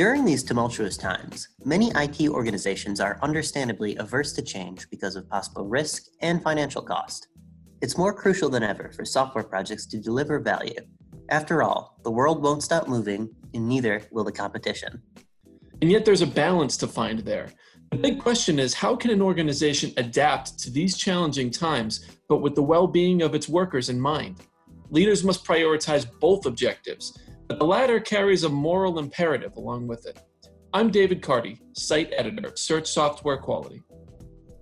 During these tumultuous times, many IT organizations are understandably averse to change because of possible risk and financial cost. It's more crucial than ever for software projects to deliver value. After all, the world won't stop moving, and neither will the competition. And yet there's a balance to find there. The big question is, how can an organization adapt to these challenging times, but with the well-being of its workers in mind? Leaders must prioritize both objectives, but the latter carries a moral imperative along with it. I'm David Carty, Site Editor of Search Software Quality.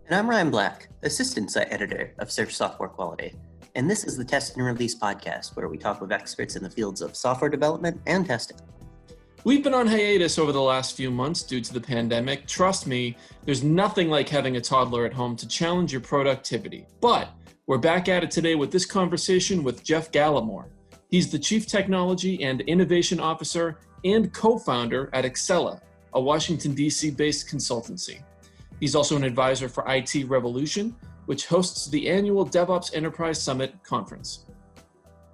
And I'm Ryan Black, Assistant Site Editor of Search Software Quality. And this is the Test and Release podcast, where we talk with experts in the fields of software development and testing. We've been on hiatus over the last few months due to the pandemic. Trust me, there's nothing like having a toddler at home to challenge your productivity. But we're back at it today with this conversation with Jeff Gallimore. He's the Chief Technology and Innovation Officer and co-founder at Excella, a Washington, D.C.-based consultancy. He's also an advisor for IT Revolution, which hosts the annual DevOps Enterprise Summit conference.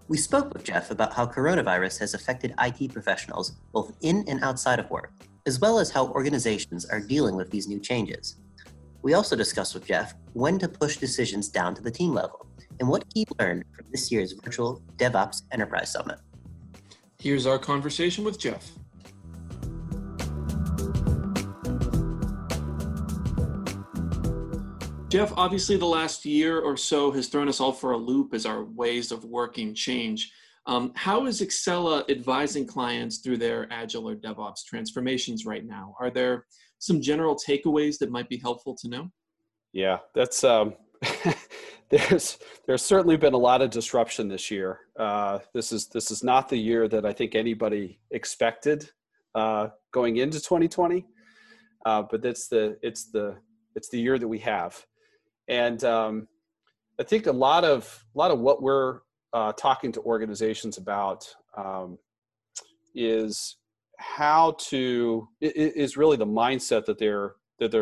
We spoke with Jeff about how coronavirus has affected IT professionals both in and outside of work, as well as how organizations are dealing with these new changes. We also discussed with Jeff when to push decisions down to the team level, and what he learned from this year's virtual DevOps Enterprise Summit. Here's our conversation with Jeff. Jeff, obviously the last year or so has thrown us all for a loop as our ways of working change. How is Excella advising clients through their Agile or DevOps transformations right now? Are there some general takeaways that might be helpful to know? Yeah, that's there's certainly been a lot of disruption this year. This is not the year that I think anybody expected going into 2020, but it's the year that we have. And I think a lot of what we're talking to organizations about is really the mindset that they're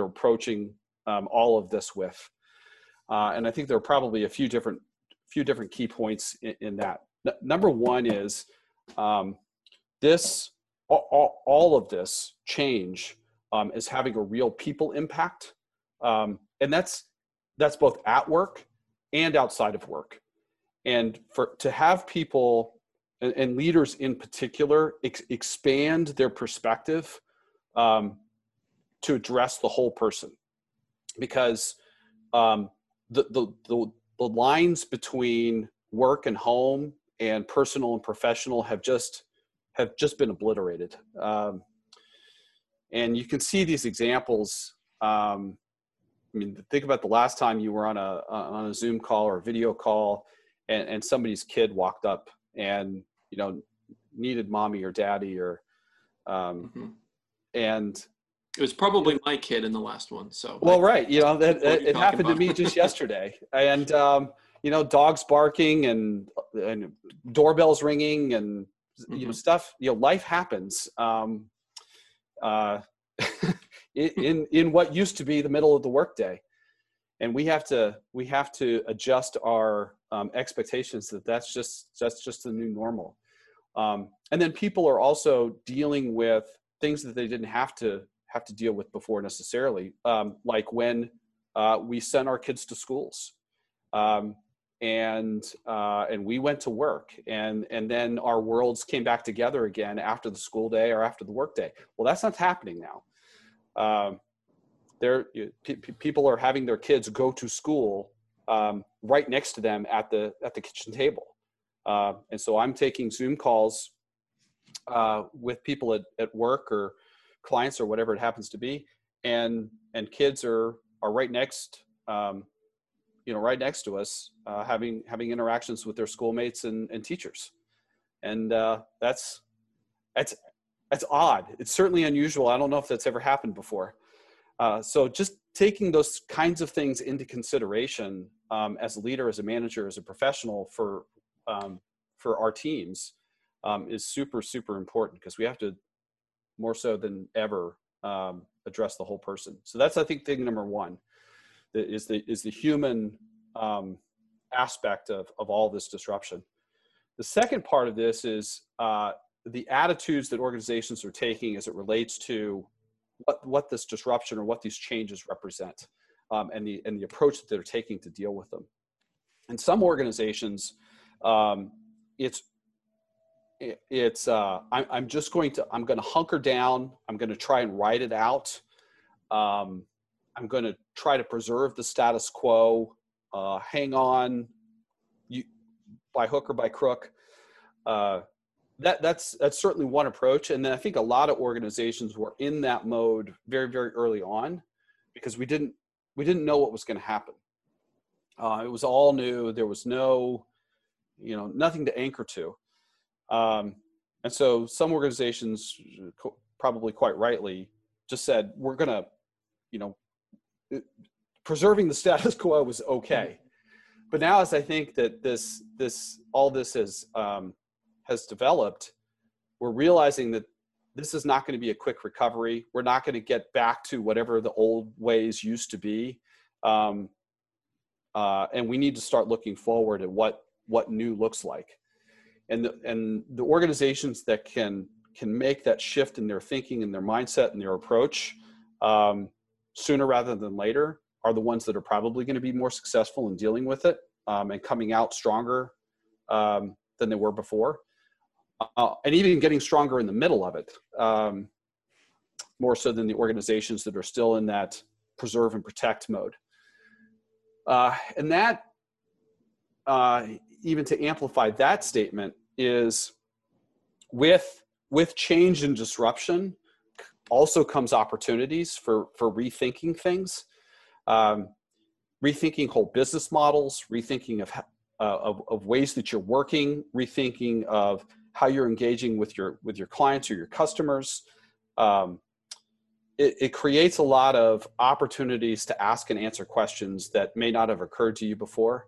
approaching all of this with. And I think there are probably a few different key points in that. Number one is all of this change is having a real people impact, and that's both at work and outside of work. And to have people and leaders in particular expand their perspective to address the whole person, because the lines between work and home and personal and professional have just been obliterated. And you can see these examples. I mean, think about the last time you were on a Zoom call or a video call, and somebody's kid walked up and, you know, needed mommy or daddy or, and it was probably my kid in the last one. So, well, right. You know, it happened to me just yesterday, and, you know, dogs barking and doorbells ringing and, you know, stuff, you know, life happens. In what used to be the middle of the workday, and we have to adjust our expectations that's just the new normal, and then people are also dealing with things that they didn't have to deal with before necessarily, like when we sent our kids to schools, and we went to work, and then our worlds came back together again after the school day or after the workday. Well, that's not happening now. People are having their kids go to school right next to them at the kitchen table, and so I'm taking Zoom calls with people at work or clients or whatever it happens to be, and kids are right next, right next to us, having interactions with their schoolmates and teachers, and that's. That's odd. It's certainly unusual. I don't know if that's ever happened before. So just taking those kinds of things into consideration as a leader, as a manager, as a professional for our teams is super, super important, because we have to, more so than ever, address the whole person. So that's, I think, thing number one, is the human aspect of all this disruption. The second part of this is the attitudes that organizations are taking as it relates to what this disruption or what these changes represent, and the approach that they're taking to deal with them. In some organizations, I'm going to hunker down. I'm going to try and ride it out. I'm going to try to preserve the status quo, hang on by hook or by crook. That's certainly one approach. And then I think a lot of organizations were in that mode very, very early on because we didn't know what was going to happen. It was all new. There was no, nothing to anchor to. And so some organizations probably quite rightly just said, we're going to, preserving the status quo was okay. But now as I think that all this has developed, we're realizing that this is not going to be a quick recovery. We're not going to get back to whatever the old ways used to be. And we need to start looking forward at what new looks like. And the organizations that can make that shift in their thinking and their mindset and their approach sooner rather than later are the ones that are probably going to be more successful in dealing with it and coming out stronger than they were before. And even getting stronger in the middle of it, more so than the organizations that are still in that preserve and protect mode. Even to amplify that statement is with change and disruption also comes opportunities for rethinking things, rethinking whole business models, rethinking of ways that you're working, rethinking of how you're engaging with your clients or your customers. It creates a lot of opportunities to ask and answer questions that may not have occurred to you before.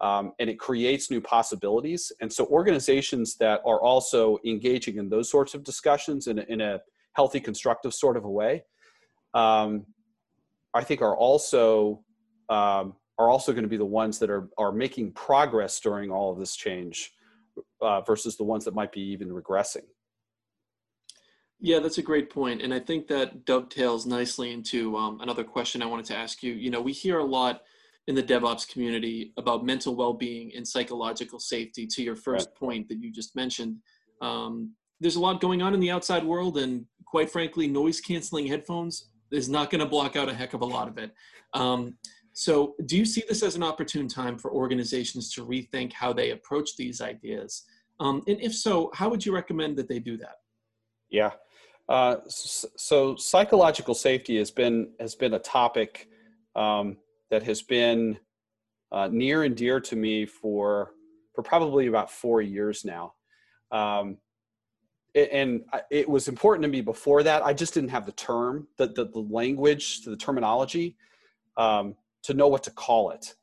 And it creates new possibilities. And so organizations that are also engaging in those sorts of discussions in a healthy, constructive sort of a way, I think are also going to be the ones that are making progress during all of this change versus the ones that might be even regressing. Yeah, that's a great point. And I think that dovetails nicely into another question I wanted to ask you. We hear a lot in the DevOps community about mental well-being and psychological safety, to your first point that you just mentioned. There's a lot going on in the outside world, and quite frankly, noise-canceling headphones is not going to block out a heck of a lot of it. So do you see this as an opportune time for organizations to rethink how they approach these ideas? And if so, how would you recommend that they do that? Yeah. So psychological safety has been a topic that has been near and dear to me for probably about 4 years now. And it was important to me before that. I just didn't have the term, the language, the terminology to know what to call it.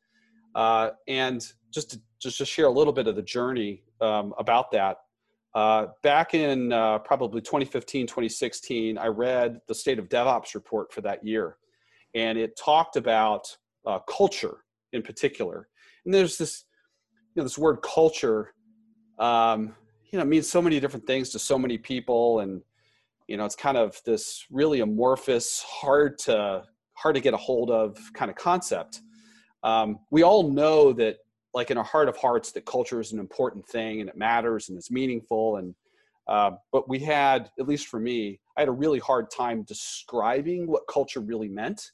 And just to share a little bit of the journey about that. Back in probably 2015, 2016, I read the State of DevOps report for that year. And it talked about culture in particular. And there's this, this word culture, it means so many different things to so many people. And, it's kind of this really amorphous, hard to get a hold of kind of concept. We all know that, like in our heart of hearts, that culture is an important thing and it matters and it's meaningful. And, but we had, at least for me, I had a really hard time describing what culture really meant,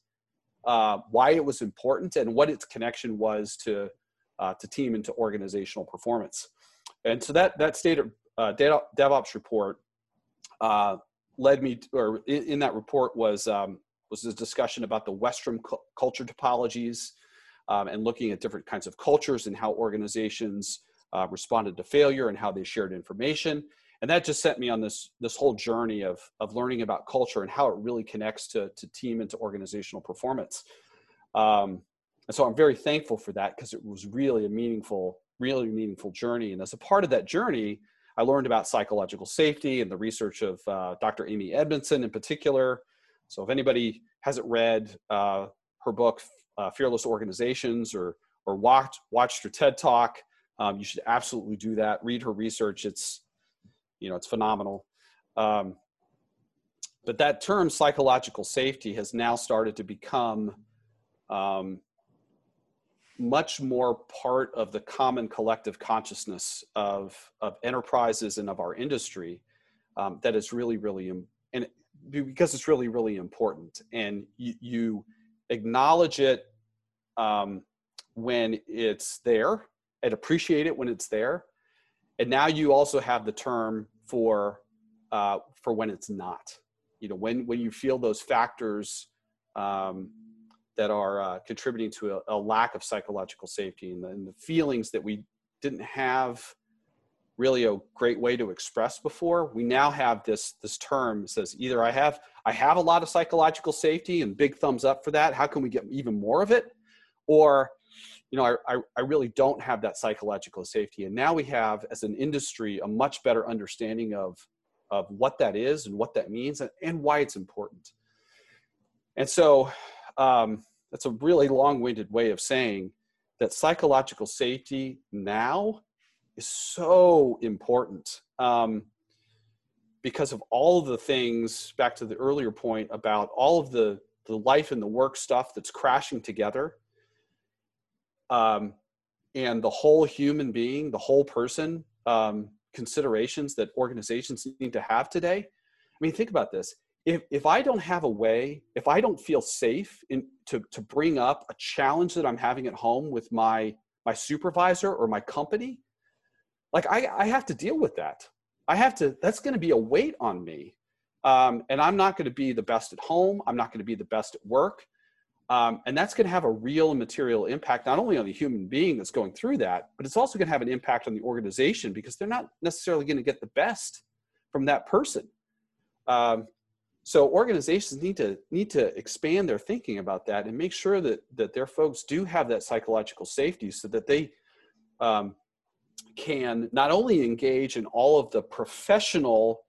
why it was important, and what its connection was to team and to organizational performance. And so that State of DevOps report led me to, or in that report was a discussion about the Westrum culture topologies, and looking at different kinds of cultures and how organizations responded to failure and how they shared information. And that just sent me on this whole journey of learning about culture and how it really connects to team and to organizational performance. And so I'm very thankful for that because it was really a really meaningful journey. And as a part of that journey, I learned about psychological safety and the research of Dr. Amy Edmondson in particular. So if anybody hasn't read her book, Fearless Organizations, or watched her TED Talk, you should absolutely do that. Read her research. It's you know, it's phenomenal. But that term psychological safety has now started to become much more part of the common collective consciousness of enterprises and of our industry, that is really, really, and because it's really, really important. And you acknowledge it when it's there and appreciate it when it's there. And now you also have the term for when it's not, you know, when you feel those factors that are contributing to a lack of psychological safety and the feelings that we didn't have really a great way to express before. We now have this term that says either I have a lot of psychological safety and big thumbs up for that. How can we get even more of it? Or, you know, I really don't have that psychological safety. And now we have, as an industry, a much better understanding of what that is and what that means and why it's important. And so that's a really long-winded way of saying that psychological safety now is so important because of all of the things, back to the earlier point about all of the life and the work stuff that's crashing together. And the whole human being, the whole person, considerations that organizations need to have today. I mean, think about this. If I don't have a way, if I don't feel safe to bring up a challenge that I'm having at home with my supervisor or my company, like I have to deal with that. That's going to be a weight on me. And I'm not going to be the best at home. I'm not going to be the best at work. And that's going to have a real material impact, not only on the human being that's going through that, but it's also going to have an impact on the organization because they're not necessarily going to get the best from that person. So organizations need to expand their thinking about that and make sure that their folks do have that psychological safety so that they can not only engage in all of the professional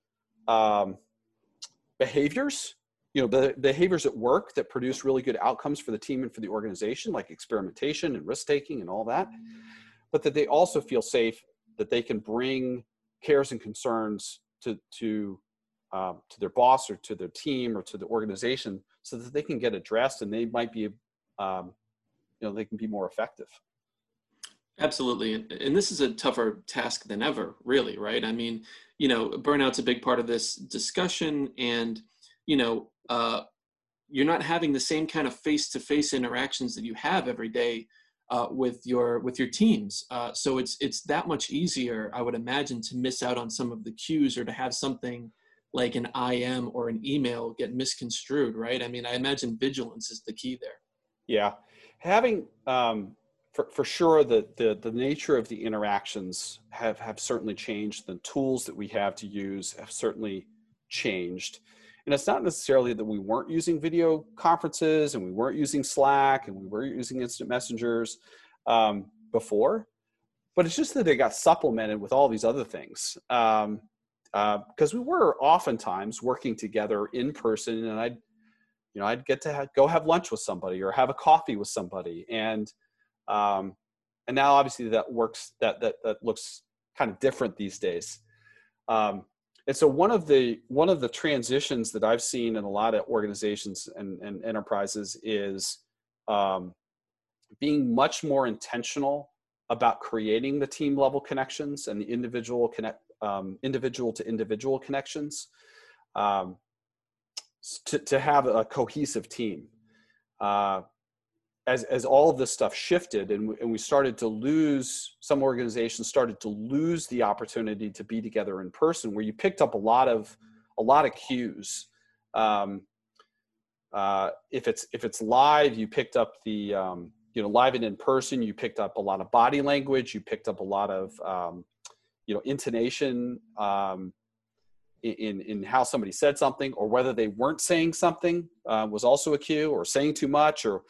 behaviors, you know, the behaviors at work that produce really good outcomes for the team and for the organization, like experimentation and risk-taking and all that, but that they also feel safe, that they can bring cares and concerns to their boss or to their team or to the organization so that they can get addressed and they might be, you know, they can be more effective. Absolutely. And this is a tougher task than ever, really, right? I mean, you know, burnout's a big part of this discussion, and, you know, you're not having the same kind of face-to-face interactions that you have every day with your teams. So it's that much easier, I would imagine, to miss out on some of the cues or to have something like an IM or an email get misconstrued, right? I mean, I imagine vigilance is the key there. Yeah, having for sure the nature of the interactions have certainly changed. The tools that we have to use have certainly changed. And it's not necessarily that we weren't using video conferences and we weren't using Slack and we were using instant messengers before, but it's just that they got supplemented with all these other things. Because we were oftentimes working together in person, and I'd get to go have lunch with somebody or have a coffee with somebody. And now obviously that looks kind of different these days. And so one of the transitions that I've seen in a lot of organizations and enterprises is being much more intentional about creating the team level connections and the individual to individual connections to have a cohesive team. As all of this stuff shifted and we started to lose, some organizations started to lose the opportunity to be together in person, where you picked up a lot of cues. If it's live, you picked up the you know, live and in person, you picked up a lot of body language, you picked up a lot of you know, intonation in how somebody said something, or whether they weren't saying something was also a cue, or saying too much or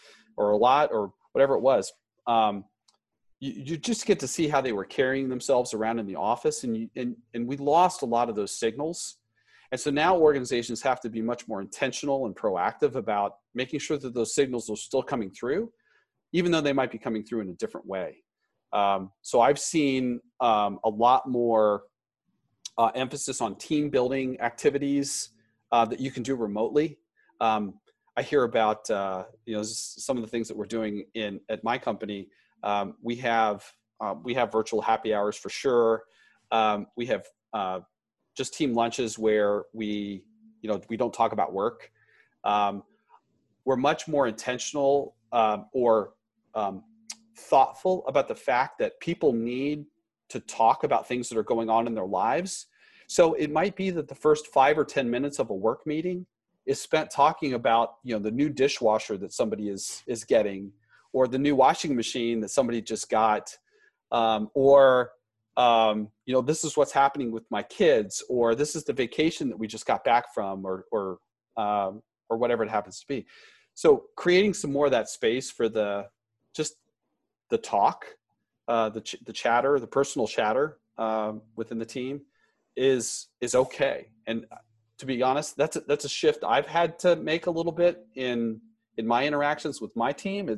a lot, or whatever it was. You just get to see how they were carrying themselves around in the office, and we lost a lot of those signals. And so now organizations have to be much more intentional and proactive about making sure that those signals are still coming through, even though they might be coming through in a different way. So I've seen a lot more emphasis on team building activities that you can do remotely. I hear about you know, some of the things that we're doing in at my company. We have virtual happy hours for sure. We have just team lunches where we, you know, we don't talk about work. We're much more intentional or thoughtful about the fact that people need to talk about things that are going on in their lives. So it might be that the first 5 or 10 minutes of a work meeting is spent talking about, you know, the new dishwasher that somebody is getting, or the new washing machine that somebody just got, or you know, this is what's happening with my kids, or this is the vacation that we just got back from, or whatever it happens to be. So creating some more of that space for the talk, the chatter, the personal chatter within the team is okay. And to be honest, that's a shift I've had to make a little bit in my interactions with my team.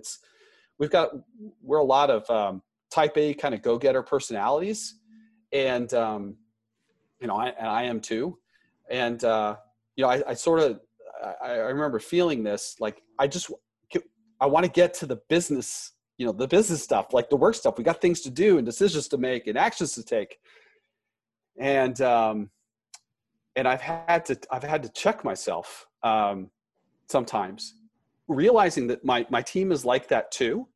We're a lot of type A kind of go-getter personalities, and you know, I am too. And you know, I remember feeling this, like, I want to get to the business, you know, the business stuff, like the work stuff. We got things to do and decisions to make and actions to take. And I've had to check myself sometimes, realizing that my team is like that too.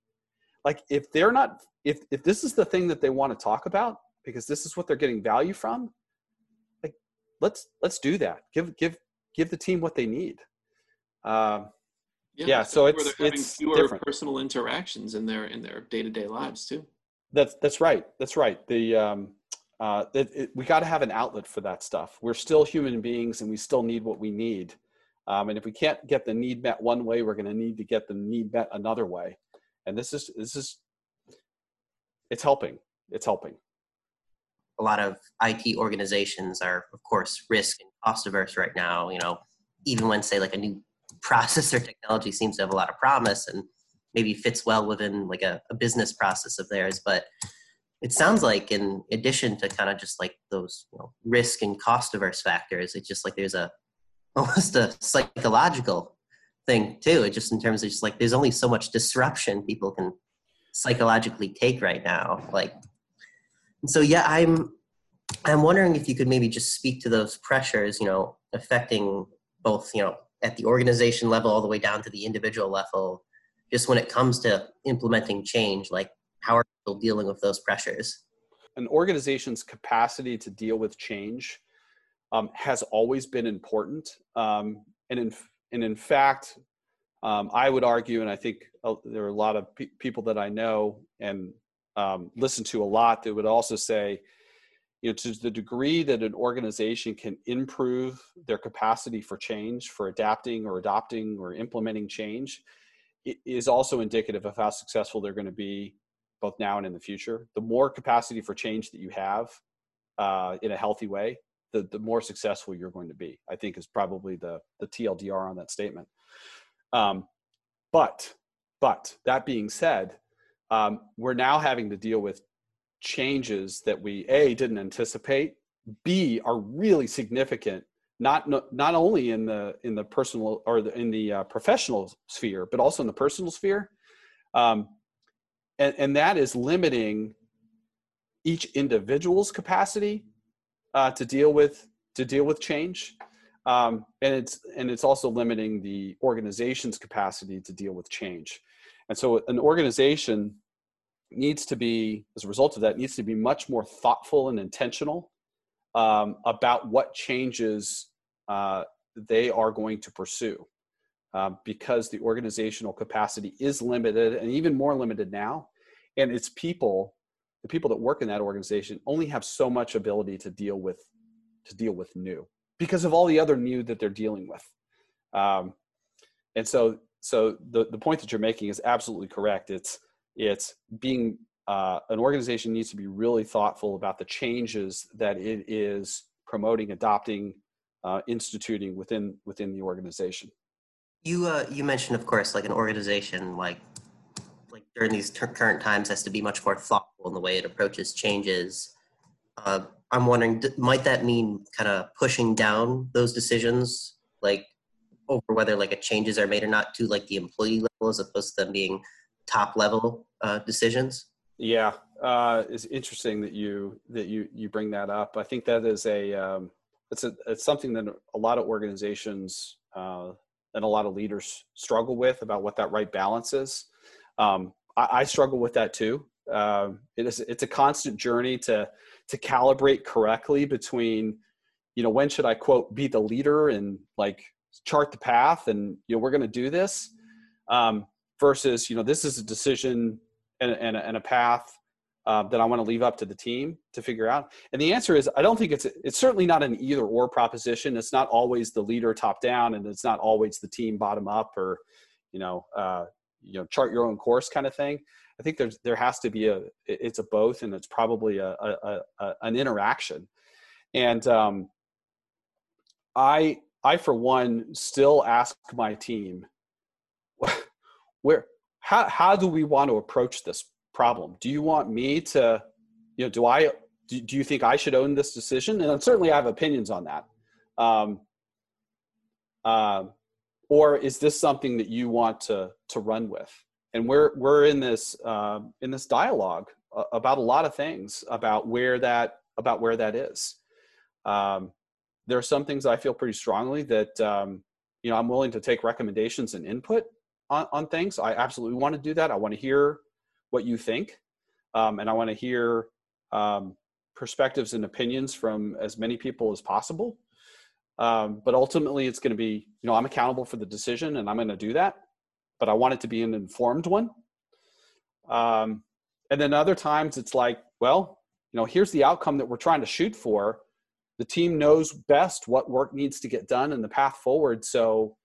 Like if this is the thing that they want to talk about, because this is what they're getting value from, like, let's do that. Give the team what they need. Yeah, so it's fewer different personal interactions in their day-to-day lives too. That's right. We got to have an outlet for that stuff. We're still human beings, and we still need what we need. And if we can't get the need met one way, we're going to need to get the need met another way. And it's helping. It's helping. A lot of IT organizations are, of course, risk and cost averse right now. You know, even when, say, like a new process or technology seems to have a lot of promise and maybe fits well within like a business process of theirs. But it sounds like, in addition to kind of just like those, you know, risk and cost averse factors, it's just like there's almost a psychological thing too. It just, in terms of just like, there's only so much disruption people can psychologically take right now. Like, so yeah, I'm wondering if you could maybe just speak to those pressures, you know, affecting both, you know, at the organization level all the way down to the individual level, just when it comes to implementing change. Like, how are people dealing with those pressures? An organization's capacity to deal with change has always been important. And in fact, I would argue, and I think there are a lot of people that I know and listen to a lot that would also say, you know, to the degree that an organization can improve their capacity for change, for adapting or adopting or implementing change, it is also indicative of how successful they're going to be both now and in the future. The more capacity for change that you have in a healthy way, the more successful you're going to be, I think, is probably the TLDR on that statement. But that being said, we're now having to deal with changes that we A, didn't anticipate, B, are really significant, not only in the personal or in the professional sphere, but also in the personal sphere, and that is limiting each individual's capacity to deal with change, and it's also limiting the organization's capacity to deal with change. And so an organization needs to be, as a result of that, needs to be much more thoughtful and intentional about what changes they are going to pursue, because the organizational capacity is limited, and even more limited now. And its people, the people that work in that organization, only have so much ability to deal with new, because of all the other new that they're dealing with. And so the point that you're making is absolutely correct. It's being, an organization needs to be really thoughtful about the changes that it is promoting, adopting, instituting within the organization. You mentioned, of course, like an organization, like during these current times has to be much more thoughtful in the way it approaches changes. I'm wondering, might that mean kind of pushing down those decisions, like over whether like a changes are made or not to like the employee level as opposed to them being top level decisions? Yeah, it's interesting that you bring that up. I think that is a it's something that a lot of organizations and a lot of leaders struggle with about what that right balance is. I struggle with that too. It's a constant journey to calibrate correctly between, you know, when should I quote be the leader and like chart the path and, you know, we're going to do this versus, you know, this is a decision and a path that I want to leave up to the team to figure out. And the answer is, I don't think it's certainly not an either or proposition. It's not always the leader top down and it's not always the team bottom up or, you know, chart your own course kind of thing. I think there has to be it's a both, and it's probably an interaction. And I for one still ask my team, how do we want to approach this problem? Do you want me to, you know, do you think I should own this decision? And certainly I have opinions on that. Or is this something that you want to run with? And we're in this dialogue about a lot of things about where that is. There are some things I feel pretty strongly that you know, I'm willing to take recommendations and input on things. I absolutely want to do that. I want to hear what you think, and I want to hear perspectives and opinions from as many people as possible. But ultimately, it's going to be, you know, I'm accountable for the decision, and I'm going to do that. But I want it to be an informed one. And then other times it's like, well, you know, here's the outcome that we're trying to shoot for. The team knows best what work needs to get done and the path forward. So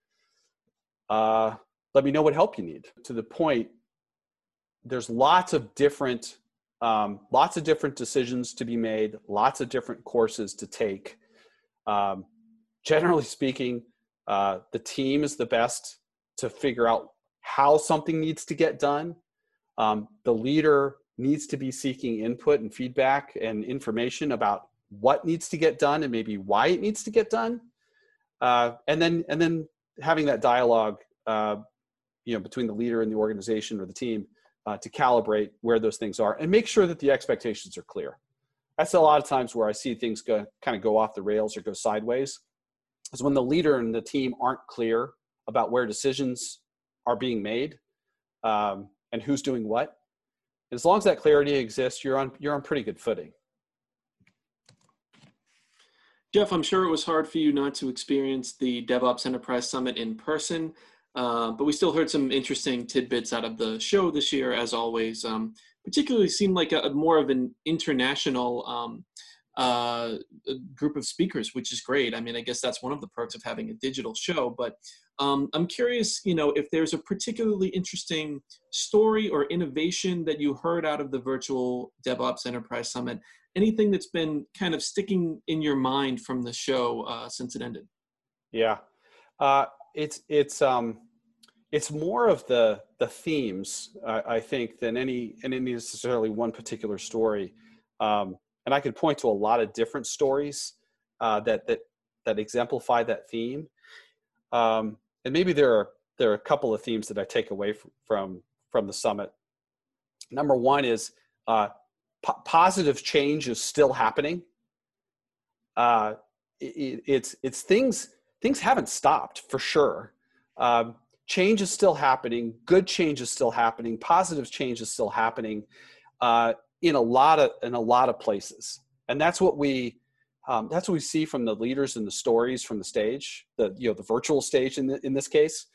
let me know what help you need. To the point, there's lots of different decisions to be made, lots of different courses to take. Generally speaking, the team is the best to figure out how something needs to get done. The leader needs to be seeking input and feedback and information about what needs to get done and maybe why it needs to get done. And then having that dialogue, you know, between the leader and the organization or the team to calibrate where those things are and make sure that the expectations are clear. That's a lot of times where I see things go off the rails or go sideways, is when the leader and the team aren't clear about where decisions are being made and who's doing what. And as long as that clarity exists, you're on pretty good footing. Jeff, I'm sure it was hard for you not to experience the DevOps Enterprise Summit in person, but we still heard some interesting tidbits out of the show this year, as always. Particularly seemed like a more of an international group of speakers, which is great. I mean, I guess that's one of the perks of having a digital show, but I'm curious, you know, if there's a particularly interesting story or innovation that you heard out of the virtual DevOps Enterprise Summit, anything that's been kind of sticking in your mind from the show since it ended. Yeah, it's more of the themes, I think, than any necessarily one particular story. And I could point to a lot of different stories that exemplify that theme. And maybe there are a couple of themes that I take away from the summit. Number one is positive change is still happening. It's things haven't stopped for sure. Change is still happening. Good change is still happening. Positive change is still happening. In a lot of places, and that's what we see from the leaders and the stories from the stage, the virtual stage in this case.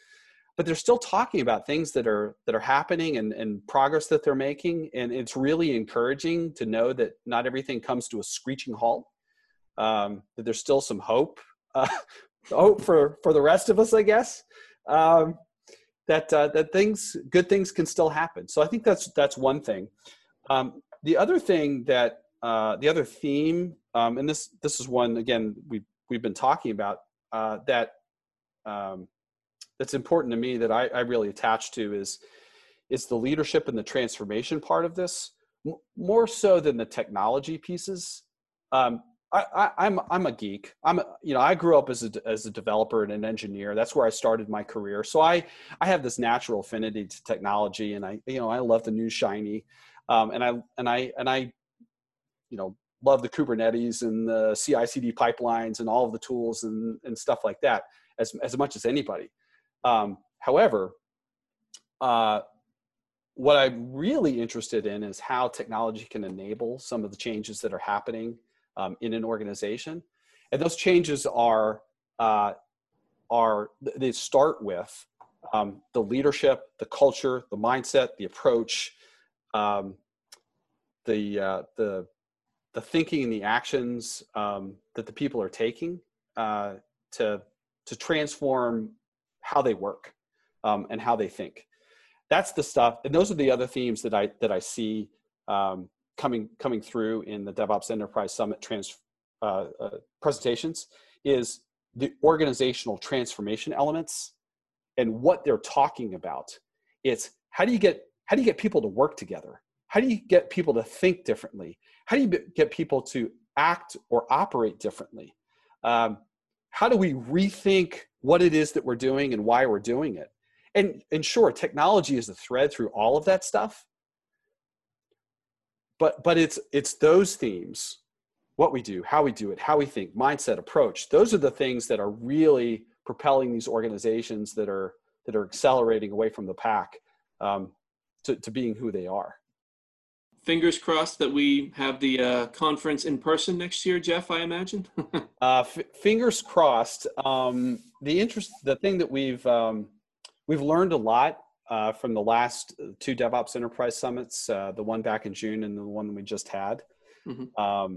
But they're still talking about things that are happening and progress that they're making, and it's really encouraging to know that not everything comes to a screeching halt. That there's still some hope, hope for the rest of us, I guess. That good things can still happen. So I think that's one thing. The other thing that the other theme, and this is one again we've been talking about that's important to me that I really attach to is the leadership and the transformation part of this, more so than the technology pieces. I'm a geek. I grew up as a developer and an engineer. That's where I started my career. So I have this natural affinity to technology, and I love the new shiny, and I love the Kubernetes and the CI/CD pipelines and all of the tools and stuff like that as much as anybody. However, what I'm really interested in is how technology can enable some of the changes that are happening in an organization. And those changes they start with the leadership, the culture, the mindset, the approach, the thinking and the actions that the people are taking to transform how they work and how they think. That's the stuff, and those are the other themes that I see coming through in the DevOps Enterprise Summit presentations, is the organizational transformation elements and what they're talking about. It's how do you get people to work together? How do you get people to think differently? How do you get people to act or operate differently? How do we rethink what it is that we're doing and why we're doing it? And sure, technology is the thread through all of that stuff. But it's those themes, what we do, how we do it, how we think, mindset, approach. Those are the things that are really propelling these organizations that are accelerating away from the pack to being who they are. Fingers crossed that we have the conference in person next year, Jeff, I imagine. Fingers crossed. The thing that we've learned a lot from the last two DevOps Enterprise Summits, the one back in June and the one we just had. Mm-hmm.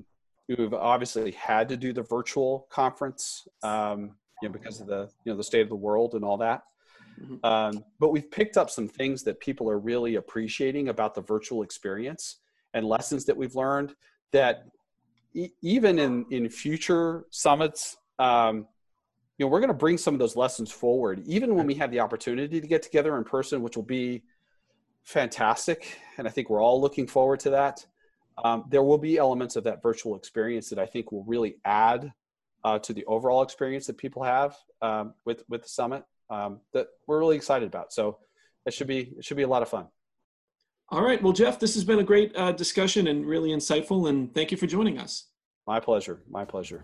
We've obviously had to do the virtual conference because of the state of the world and all that. Mm-hmm. But we've picked up some things that people are really appreciating about the virtual experience, and lessons that we've learned that even in future summits, we're going to bring some of those lessons forward, even when we have the opportunity to get together in person, which will be fantastic. And I think we're all looking forward to that. There will be elements of that virtual experience that I think will really add to the overall experience that people have with the summit. That we're really excited about. So it should be a lot of fun. All right. Well, Jeff, this has been a great discussion and really insightful, and thank you for joining us. My pleasure. My pleasure.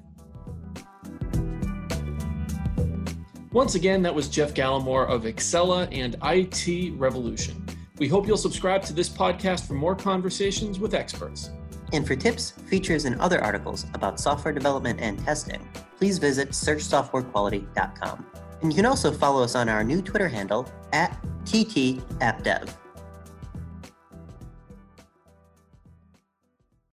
Once again, that was Jeff Gallimore of Excella and IT Revolution. We hope you'll subscribe to this podcast for more conversations with experts. And for tips, features, and other articles about software development and testing, please visit searchsoftwarequality.com. And you can also follow us on our new Twitter handle @TTAppDev.